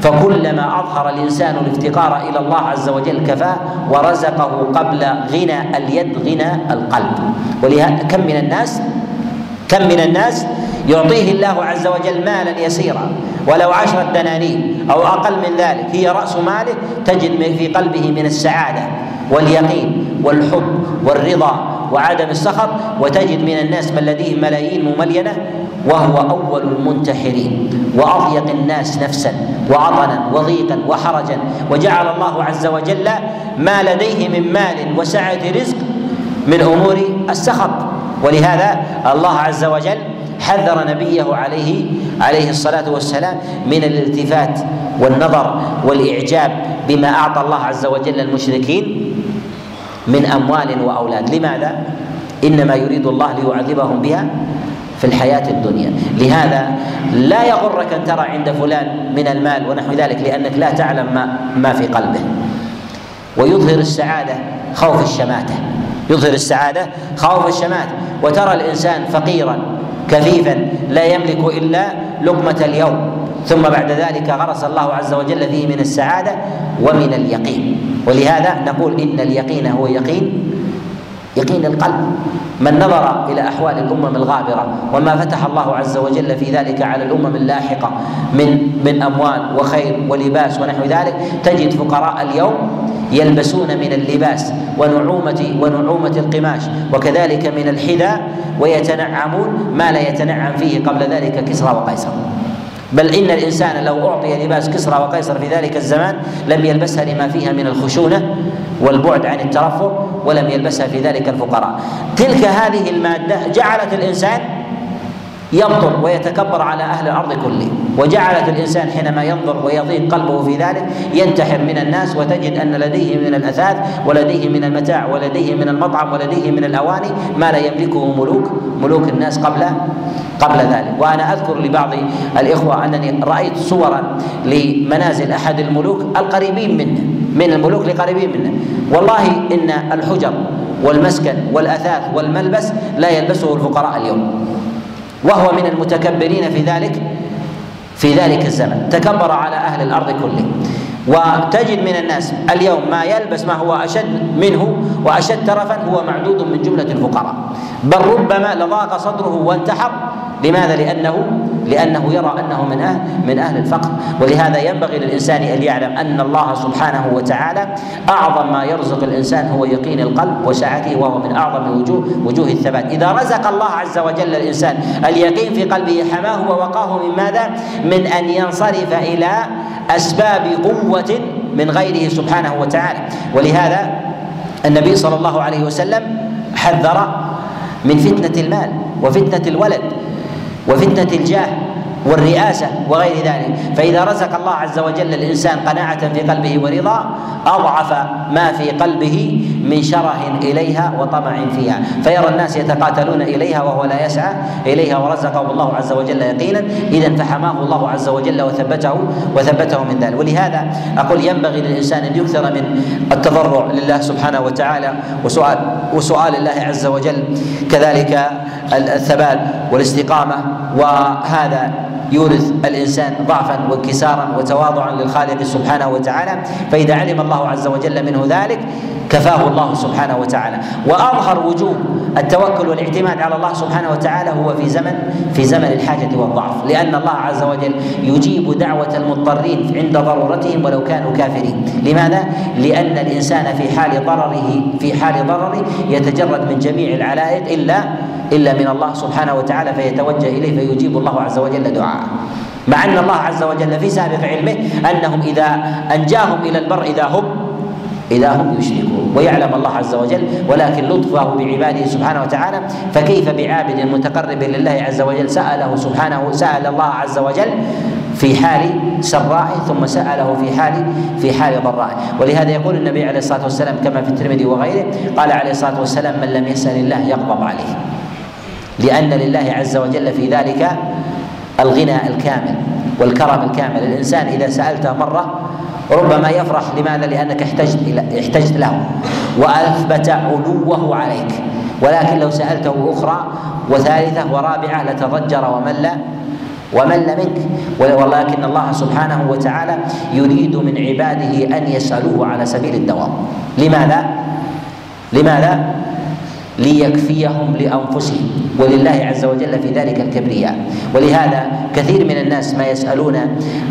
فكلما أظهر الإنسان الافتقار إلى الله عز وجل كفاه ورزقه قبل غنى اليد غنى القلب. ولهذا كم من الناس كم من الناس يعطيه الله عز وجل مالا يسيرا ولو عشرة دنانير أو أقل من ذلك هي رأس مالك، تجد في قلبه من السعادة واليقين والحب والرضا وعدم السخط. وتجد من الناس من لديه ملايين مملينة وهو أول المنتحرين وأضيق الناس نفسا وعطنا وضيقا وحرجا، وجعل الله عز وجل ما لديه من مال وسعة رزق من أمور السخط. ولهذا الله عز وجل حذر نبيه عليه عليه الصلاة والسلام من الالتفات والنظر والإعجاب بما أعطى الله عز وجل المشركين من أموال وأولاد. لماذا؟ إنما يريد الله ليعذبهم بها في الحياة الدنيا. لهذا لا يغرك أن ترى عند فلان من المال ونحو ذلك، لأنك لا تعلم ما ما في قلبه. ويظهر السعادة خوف الشماتة، يظهر السعادة خوف الشماتة. وترى الإنسان فقيرا كفيفا لا يملك إلا لقمة اليوم، ثم بعد ذلك غرس الله عز وجل فيه من السعادة ومن اليقين. ولهذا نقول إن اليقين هو يقين يقين القلب. من نظر إلى أحوال الأمم الغابرة وما فتح الله عز وجل في ذلك على الأمم اللاحقة من من أموال وخير ولباس ونحو ذلك، تجد فقراء اليوم يلبسون من اللباس ونعومة ونعومة القماش وكذلك من الحذاء، ويتنعمون ما لا يتنعم فيه قبل ذلك كسرى وقيصر. بل إن الإنسان لو أعطي لباس كسرى وقيصر في ذلك الزمان لم يلبسها لما فيها من الخشونة والبعد عن الترفه، ولم يلبسها في ذلك الفقراء. تلك هذه المادة جعلت الإنسان يبطل ويتكبر على أهل الأرض كله، وجعلت الإنسان حينما ينظر ويضيق قلبه في ذلك ينتحر من الناس. وتجد أن لديه من الأثاث ولديه من المتاع ولديه من المطعم ولديه من الأواني ما لا يملكه ملوك ملوك الناس قبل قبل ذلك. وأنا أذكر لبعض الإخوة أنني رأيت صورا لمنازل أحد الملوك القريبين منه، من الملوك القريبين منه، والله إن الحجر والمسكن والأثاث والملبس لا يلبسه الفقراء اليوم، وهو من المتكبرين في ذلك في ذلك الزمن، تكبر على أهل الأرض كله. وتجد من الناس اليوم ما يلبس ما هو أشد منه وأشد ترفا هو معدود من جملة الفقراء، بل ربما لضاق صدره وانتحر. لماذا؟ لأنه لأنه يرى أنه من أهل من أهل الفقر. ولهذا ينبغي للإنسان أن يعلم أن الله سبحانه وتعالى أعظم ما يرزق الإنسان هو يقين القلب وسعته، وهو من أعظم وجوه وجوه الثبات. إذا رزق الله عز وجل الإنسان اليقين في قلبه حماه ووقاه من ماذا؟ من أن ينصرف إلى أسباب قوة من غيره سبحانه وتعالى. ولهذا النبي صلى الله عليه وسلم حذر من فتنة المال وفتنة الولد وفتنة الجاه والرئاسة وغير ذلك. فإذا رزق الله عز وجل الإنسان قناعة في قلبه ورضا أضعف ما في قلبه من شره إليها وطمع فيها، فيرى الناس يتقاتلون إليها وهو لا يسعى إليها، ورزقه الله عز وجل يقينا. إذن فحماه الله عز وجل وثبته وثبته من ذلك. ولهذا أقول ينبغي للإنسان أن يكثر من التضرع لله سبحانه وتعالى وسؤال وسؤال الله عز وجل، كذلك الثبات والاستقامة. وهذا يورث الإنسان ضعفا وانكسارا وتواضعا للخالق سبحانه وتعالى. فإذا علم الله عز وجل منه ذلك كفاه الله سبحانه وتعالى. وأظهر وجوه التوكل والاعتماد على الله سبحانه وتعالى هو في زمن في زمن الحاجة والضعف، لأن الله عز وجل يجيب دعوة المضطرين عند ضرورتهم ولو كانوا كافرين. لماذا؟ لأن الإنسان في حال ضرره في حال ضرره يتجرد من جميع العلائق إلا إلا من الله سبحانه وتعالى، فيتوجه إليه فيجيب الله عز وجل دعاءه. مع أن الله عز وجل في سابق علمه أنهم إذا أنجاهم إلى البر إذا هم إذا هم يشركون، ويعلم الله عز وجل، ولكن لطفه بعباده سبحانه وتعالى. فكيف بعابد متقرب لله عز وجل سأله سبحانه سأل الله عز وجل في حال سرائه ثم سأله في حال في حال ضرائه. ولهذا يقول النبي عليه الصلاة والسلام كما في الترمذي وغيره، قال عليه الصلاة والسلام: من لم يسأل الله يغضب عليه، لأن لله عز وجل في ذلك الغنى الكامل والكرم الكامل. الإنسان إذا سألته مرة ربما يفرح. لماذا؟ لأنك احتجت احتجت له وأثبت علوه عليك، ولكن لو سألته أخرى وثالثة ورابعة لتضجر ومل ومل منك. ولكن الله سبحانه وتعالى يريد من عباده أن يسألوه على سبيل الدوام. لماذا؟ لماذا؟ ليكفيهم لأنفسهم، ولله عز وجل في ذلك الكبرياء. ولهذا كثير من الناس ما يسألون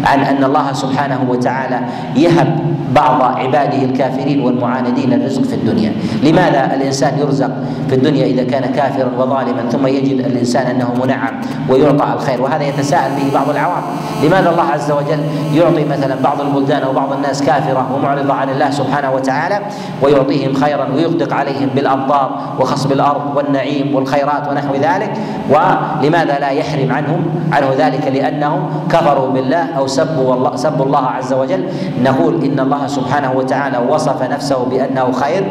عن أن الله سبحانه وتعالى يهب بعض عباده الكافرين والمعاندين الرزق في الدنيا. لماذا الإنسان يرزق في الدنيا إذا كان كافرا وظالما، ثم يجد الإنسان أنه منعم ويعطى الخير؟ وهذا يتساءل به بعض العوام، لماذا الله عز وجل يعطي مثلا بعض البلدان وبعض الناس كافرة ومعرضة عن الله سبحانه وتعالى ويعطيهم خيرا ويغدق عليهم بالأمطار وخصب الأرض والنعيم والخيرات ونحو ذلك، ولماذا لا يحرم عنهم عنه ذلك؟ لأنهم كفروا بالله أو سبوا الله, سبوا الله عز وجل. نقول إن الله سبحانه وتعالى وصف نفسه بأنه خير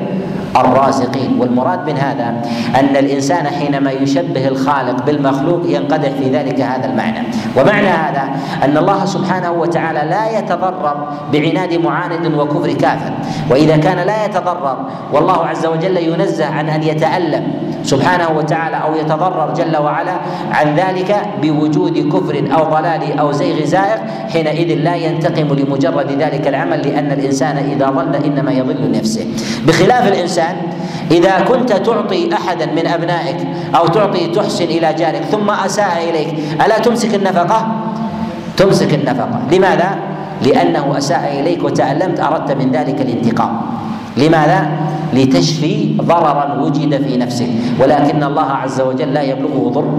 الرازقين، والمراد من هذا أن الإنسان حينما يشبه الخالق بالمخلوق ينقدح في ذلك هذا المعنى. ومعنى هذا أن الله سبحانه وتعالى لا يتضرر بعناد معاند وكفر كافر، وإذا كان لا يتضرر والله عز وجل ينزه عن أن يتألم سبحانه وتعالى أو يتضرر جل وعلا عن ذلك بوجود كفر أو ضلال أو زيغ زائغ، حينئذ لا ينتقم لمجرد ذلك العمل، لأن الإنسان إذا ضل إنما يضل نفسه. بخلاف الإنسان إذا كنت تعطي أحدا من أبنائك أو تعطي تحسن إلى جارك ثم أساء إليك، ألا تمسك النفقة؟ تمسك النفقة. لماذا؟ لأنه أساء إليك وتألمت، أردت من ذلك الانتقام. لماذا؟ لتشفي ضررا وجد في نفسك، ولكن الله عز وجل لا يبلغه ضر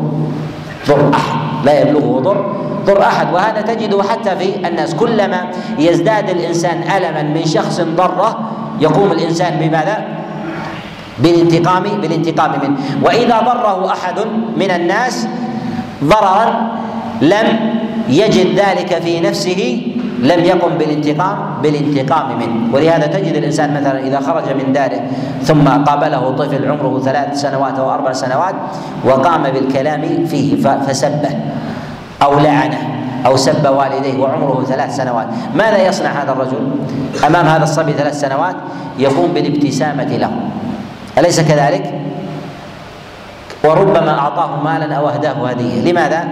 ضر أحد، لا يبلغه ضر ضر أحد. وهذا تجده حتى في الناس، كلما يزداد الإنسان ألما من شخص ضره يقوم الإنسان بماذا؟ بالانتقام بالانتقام منه. وإذا ضره أحد من الناس ضررا لم يجد ذلك في نفسه لم يقم بالانتقام بالانتقام منه. ولهذا تجد الإنسان مثلا إذا خرج من داره ثم قابله طفل عمره ثلاث سنوات أو أربع سنوات وقام بالكلام فيه فسبه أو لعنه أو سب والديه وعمره ثلاث سنوات، ماذا يصنع هذا الرجل أمام هذا الصبي ثلاث سنوات؟ يقوم بالابتسامة له، أليس كذلك؟ وربما أعطاه مالا أو أهداه هدية. لماذا؟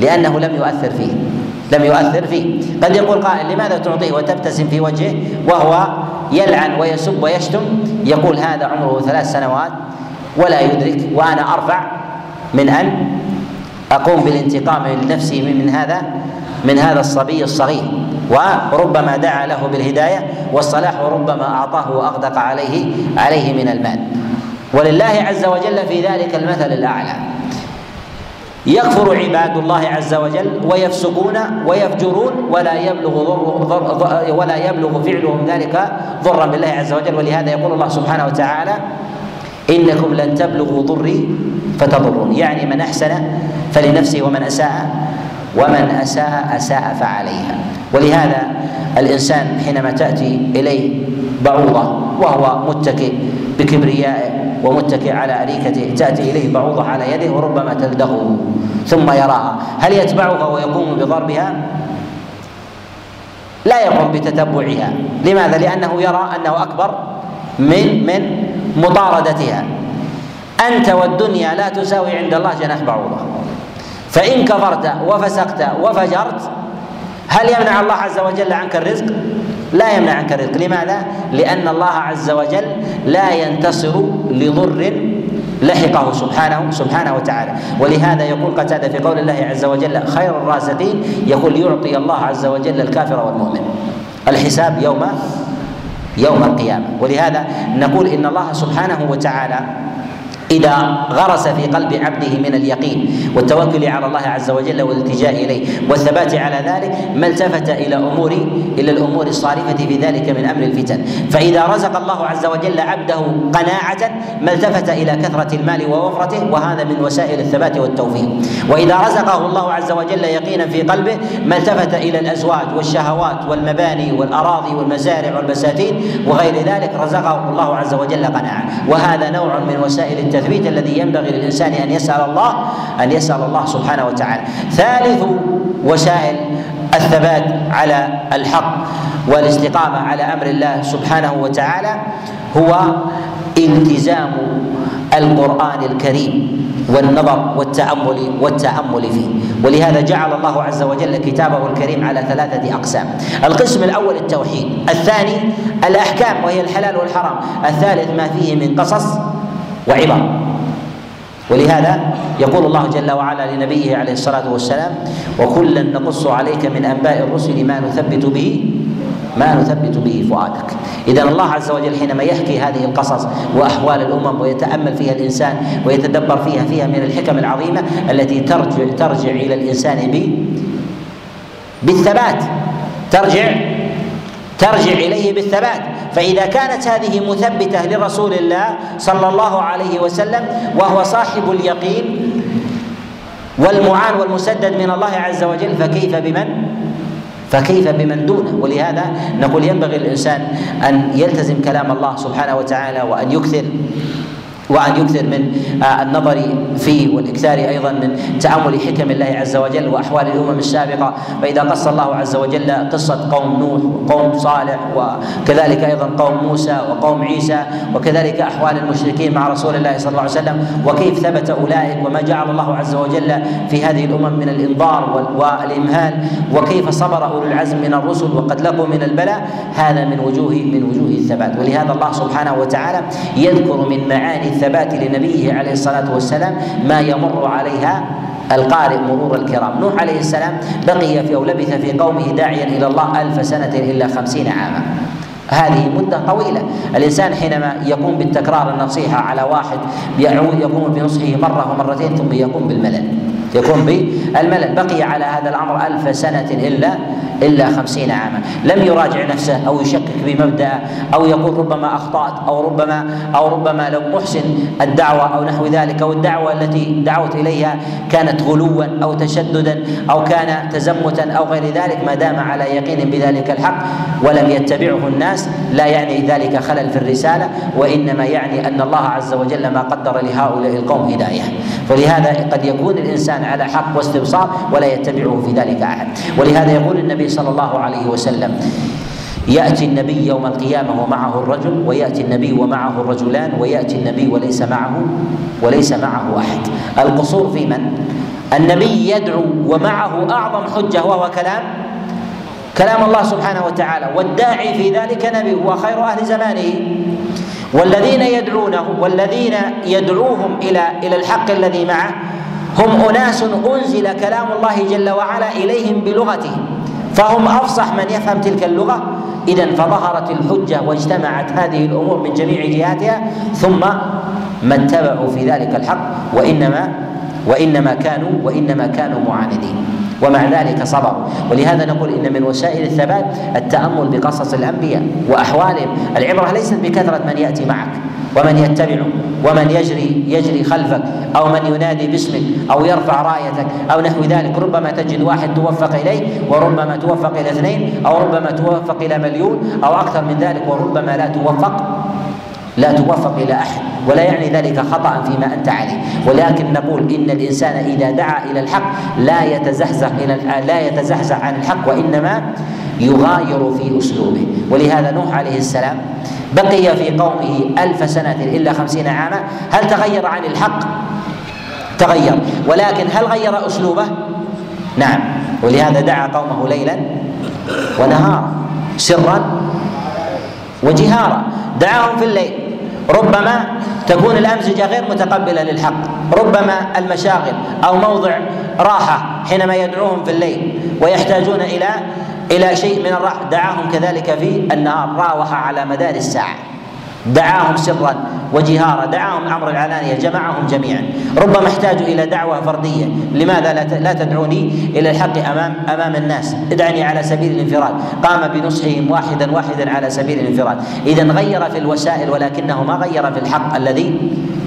لأنه لم يؤثر فيه لم يؤثر فيه قد يقول قائل لماذا تعطيه وتبتسم في وجهه وهو يلعن ويسب ويشتم؟ يقول هذا عمره ثلاث سنوات ولا يدرك، وأنا أرفع من أن أقوم بالانتقام لنفسي من هذا من هذا الصبي الصغير. وربما دعا له بالهداية والصلاح، وربما أعطاه وأغدق عليه عليه من المال. ولله عز وجل في ذلك المثل الأعلى. يكفر عباد الله عز وجل ويفسقون ويفجرون ولا يبلغ ضر ولا يبلغ فعلهم ذلك ضرا بالله عز وجل. ولهذا يقول الله سبحانه وتعالى إنكم لن تبلغوا ضري فتضرون، يعني من أحسن فلنفسه ومن أساء ومن أساء أساء فعليها. ولهذا الإنسان حينما تأتي إليه بعوضة وهو متكئ بكبريائه ومتكئ على أريكته، تأتي إليه بعوضة على يده وربما تلدغه ثم يراها، هل يتبعها ويقوم بضربها؟ لا يقوم بتتبعها. لماذا؟ لأنه يرى أنه أكبر من من مطاردتها. أنت والدنيا لا تساوي عند الله جناح بعوضة، فإن كفرت وفسقت وفجرت هل يمنع الله عز وجل عنك الرزق؟ لا يمنع عنك الرزق. لماذا؟ لأن الله عز وجل لا ينتصر لضر لحقه سبحانه سبحانه وتعالى. ولهذا يقول قتادة في قول الله عز وجل خير الرازقين، يقول يعطي الله عز وجل الكافر والمؤمن الحساب يوم يوم القيامة. ولهذا نقول إن الله سبحانه وتعالى إذا غرس في قلب عبده من اليقين والتوكل على الله عز وجل والالتجاء إليه والثبات على ذلك ما التفت إلى أمور إلى الأمور الصارفة في ذلك من أمر الفتن. فإذا رزق الله عز وجل عبده قناعة ما التفت إلى كثرة المال ووفرته، وهذا من وسائل الثبات والتوفيق. وإذا رزقه الله عز وجل يقينا في قلبه ما التفت إلى الأزواج والشهوات والمباني والأراضي والمزارع والبساتين وغير ذلك، رزقه الله عز وجل قناعة، وهذا نوع من وسائل التوفيق التثبيت الذي ينبغي للإنسان أن يسأل الله أن يسأل الله سبحانه وتعالى. ثالث وسائل الثبات على الحق والاستقامة على أمر الله سبحانه وتعالى هو التزام القرآن الكريم والنظر والتأمل والتأمل فيه. ولهذا جعل الله عز وجل كتابه الكريم على ثلاثة أقسام: القسم الأول التوحيد، الثاني الأحكام وهي الحلال والحرام، الثالث ما فيه من قصص وعبر. ولهذا يقول الله جل وعلا لنبيه عليه الصلاة والسلام وكلا نقص عليك من أنباء الرسل ما نثبت به ما نثبت به فؤادك. إذن الله عز وجل حينما يحكي هذه القصص وأحوال الأمم ويتأمل فيها الإنسان ويتدبر فيها فيها من الحكم العظيمة التي ترجع ترجع إلى الإنسان ب بالثبات ترجع ترجع إليه بالثبات. فإذا كانت هذه مثبتة لرسول الله صلى الله عليه وسلم وهو صاحب اليقين والمعان والمسدد من الله عز وجل فكيف بمن فكيف بمن دونه؟ ولهذا نقول ينبغي الإنسان أن يلتزم كلام الله سبحانه وتعالى وأن يكثر وأن يكثر من النظر فيه والإكثار أيضا من تأمل حكم الله عز وجل وأحوال الأمم السابقة. فإذا قص الله عز وجل قصة قوم نوح وقوم صالح وكذلك أيضا قوم موسى وقوم عيسى وكذلك أحوال المشركين مع رسول الله صلى الله عليه وسلم وكيف ثبت أولئك وما جعل الله عز وجل في هذه الأمم من الإنظار والإمهال وكيف صبر أولو العزم من الرسل وقد لقوا من البلاء، هذا من وجوه من وجوه الثبات. ولهذا الله سبحانه وتعالى يذكر من معاني الثبات لنبيه عليه الصلاة والسلام ما يمر عليها القارئ مرور الكرام. نوح عليه السلام بقي في أو لبث في قومه داعيا إلى الله ألف سنة إلا خمسين عاما، هذه مدة طويلة. الإنسان حينما يقوم بالتكرار النصيحة على واحد يعود يقوم بنصحه مرة ومرتين ثم يقوم بالملل يقوم بالملل بقي على هذا الأمر ألف سنة إلا إلا خمسين عاما، لم يراجع نفسه أو يشكك بمبدأه أو يقول ربما أخطأت أو ربما أو ربما لم أحسن الدعوة أو نحو ذلك، أو الدعوة التي دعوت إليها كانت غلوا أو تشددا أو كان تزمتا أو غير ذلك. ما دام على يقين بذلك الحق ولم يتبعه الناس لا يعني ذلك خلل في الرسالة، وإنما يعني أن الله عز وجل ما قدر لهؤلاء القوم هداية. فلهذا قد يكون الإنسان على حق واستبصار ولا يتبعه في ذلك أحد. ولهذا يقول النبي صلى الله عليه وسلم يأتي النبي يوم القيامة ومعه الرجل، ويأتي النبي ومعه الرجلان، ويأتي النبي وليس معه وليس معه أحد. القصور في من؟ النبي يدعو ومعه أعظم حجة وهو كلام كلام الله سبحانه وتعالى، والداعي في ذلك نبي وخير أهل زمانه، والذين يدعونه والذين يدعوهم إلى إلى الحق الذي معه هم أناس أنزل كلام الله جل وعلا إليهم بلغتهم فهم أفصح من يفهم تلك اللغة. إذن فظهرت الحجة واجتمعت هذه الأمور من جميع جهاتها، ثم ما اتبعوا في ذلك الحق وإنما وإنما كانوا وإنما كانوا معاندين ومع ذلك صبروا. ولهذا نقول إن من وسائل الثبات التأمل بقصص الأنبياء وأحوالهم. العبرة ليست بكثرة من يأتي معك ومن يتبعه ومن يجري يجري خلفك أو من ينادي باسمك أو يرفع رايتك أو نحو ذلك. ربما تجد واحد توفق إليه وربما توفق إلى اثنين أو ربما توفق إلى مليون أو أكثر من ذلك، وربما لا توفق لا توفق إلى أحد، ولا يعني ذلك خطأ فيما أنت عليه. ولكن نقول إن الإنسان إذا دعا إلى الحق لا يتزحزح إلى لا يتزحزح عن الحق وإنما يغاير في أسلوبه. ولهذا نوح عليه السلام بقي في قومه ألف سنة إلا خمسين عاما. هل تغير عن الحق؟ تغير، ولكن هل غير أسلوبه؟ نعم. ولهذا دعا قومه ليلا ونهارا سرا وجهارا، دعاهم في الليل. ربما تكون الأمزجة غير متقبلة للحق، ربما المشاغل أو موضع راحة حينما يدعوهم في الليل ويحتاجون إلى إلى شيء من الراحة. دعاهم كذلك في النهار، راوح على مدار الساعة، دعاهم سرا وجهارا، دعاهم أمر العلانية، جمعهم جميعا. ربما احتاجوا إلى دعوة فردية، لماذا لا تدعوني إلى الحق أمام أمام الناس، ادعني على سبيل الانفراد. قام بنصحهم واحدا واحدا على سبيل الانفراد. إذن غير في الوسائل ولكنه ما غير في الحق الذي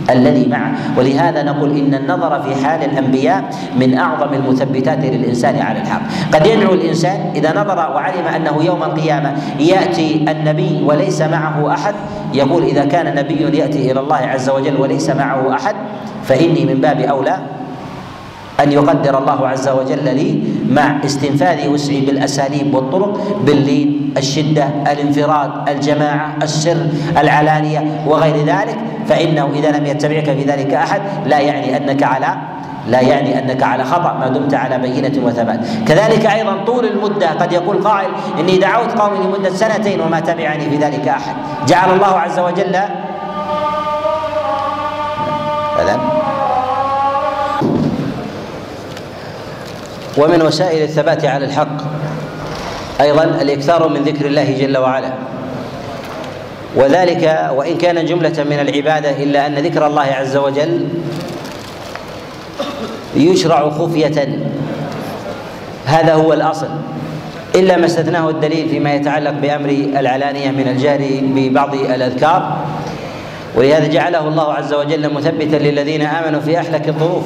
الذي معه. ولهذا نقول إن النظر في حال الأنبياء من أعظم المثبتات للإنسان على الحق. قد يدعو الإنسان إذا نظر وعلم أنه يوم القيامة يأتي النبي وليس معه أحد، يقول إذا كان نبي يأتي إلى الله عز وجل وليس معه أحد فإني من باب أولى أن يقدر الله عز وجل لي مع استنفاذ وسعي بالأساليب والطرق، باللين، الشدة، الانفراد، الجماعة، السر، العلانية وغير ذلك. فإنه إذا لم يتبعك في ذلك أحد لا يعني أنك على لا يعني أنك على خطأ ما دمت على بينة وثبات. كذلك أيضا طول المدة، قد يقول قائل إني دعوت قومي لمدة سنتين وما تبعني في ذلك أحد. جعل الله عز وجل ومن وسائل الثبات على الحق أيضا الإكثار من ذكر الله جل وعلا، وذلك وإن كان جملة من العبادة، إلا أن ذكر الله عز وجل يشرع خفية، هذا هو الأصل، إلا ما استثناه الدليل فيما يتعلق بأمر العلانية من الجهر ببعض الأذكار، ولهذا جعله الله عز وجل مثبتا للذين آمنوا في أحلك الظروف: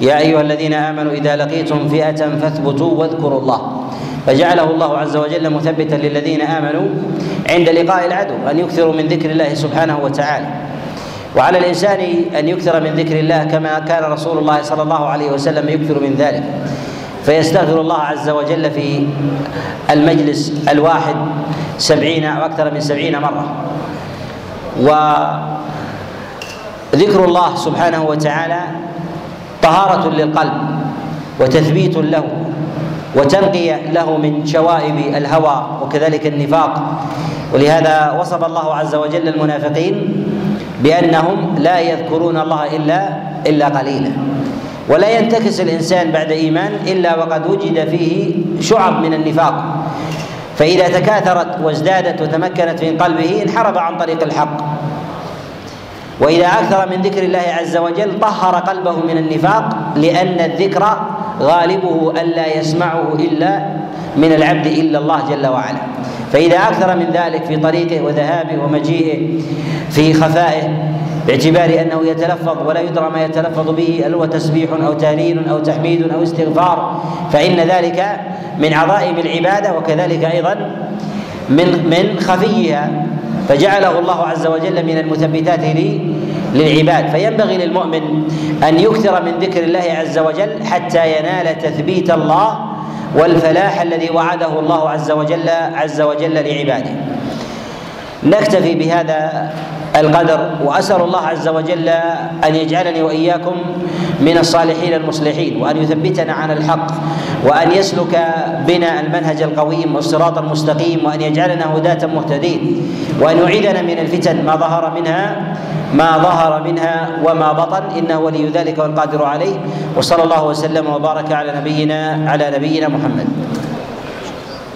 يا أيها الذين آمنوا إذا لقيتم فئة فاثبتوا واذكروا الله. فجعله الله عز وجل مثبتا للذين آمنوا عند لقاء العدو أن يكثروا من ذكر الله سبحانه وتعالى، وعلى الإنسان أن يكثر من ذكر الله كما كان رسول الله صلى الله عليه وسلم يكثر من ذلك، فيستغفر الله عز وجل في المجلس الواحد سبعين أو أكثر من سبعين مرة. وذكر الله سبحانه وتعالى طهارة للقلب وتثبيت له وتنقية له من شوائب الهوى وكذلك النفاق، ولهذا وصف الله عز وجل المنافقين بأنهم لا يذكرون الله إلا إلا قليلا، ولا ينتكس الإنسان بعد إيمان إلا وقد وجد فيه شعب من النفاق، فإذا تكاثرت وازدادت وتمكنت من قلبه انحرف عن طريق الحق، وإذا أكثر من ذكر الله عز وجل طهر قلبه من النفاق، لأن الذكر غالبه ألا يسمعه إلا من العبد إلا الله جل وعلا، فإذا أكثر من ذلك في طريقه وذهابه ومجيئه في خفائه باعتبار أنه يتلفظ ولا يدرى ما يتلفظ به، هل هو تسبيح أو تهليل أو تحميد أو استغفار، فإن ذلك من عظائم العبادة وكذلك أيضا من من خفيها، فجعله الله عز وجل من المثبتات للعباد. فينبغي للمؤمن أن يكثر من ذكر الله عز وجل حتى ينال تثبيت الله والفلاح الذي وعده الله عز وجل عز وجل لعباده. نكتفي بهذا القدر، وأسأل الله عز وجل أن يجعلني وإياكم من الصالحين المصلحين، وأن يثبتنا على الحق، وأن يسلك بنا المنهج القويم والصراط المستقيم، وأن يجعلنا هداة مهتدين، وأن يعيدنا من الفتن ما ظهر منها ما ظهر منها وما بطن، إنه ولي ذلك والقادر عليه، وصلى الله وسلم وبارك على نبينا على نبينا محمد.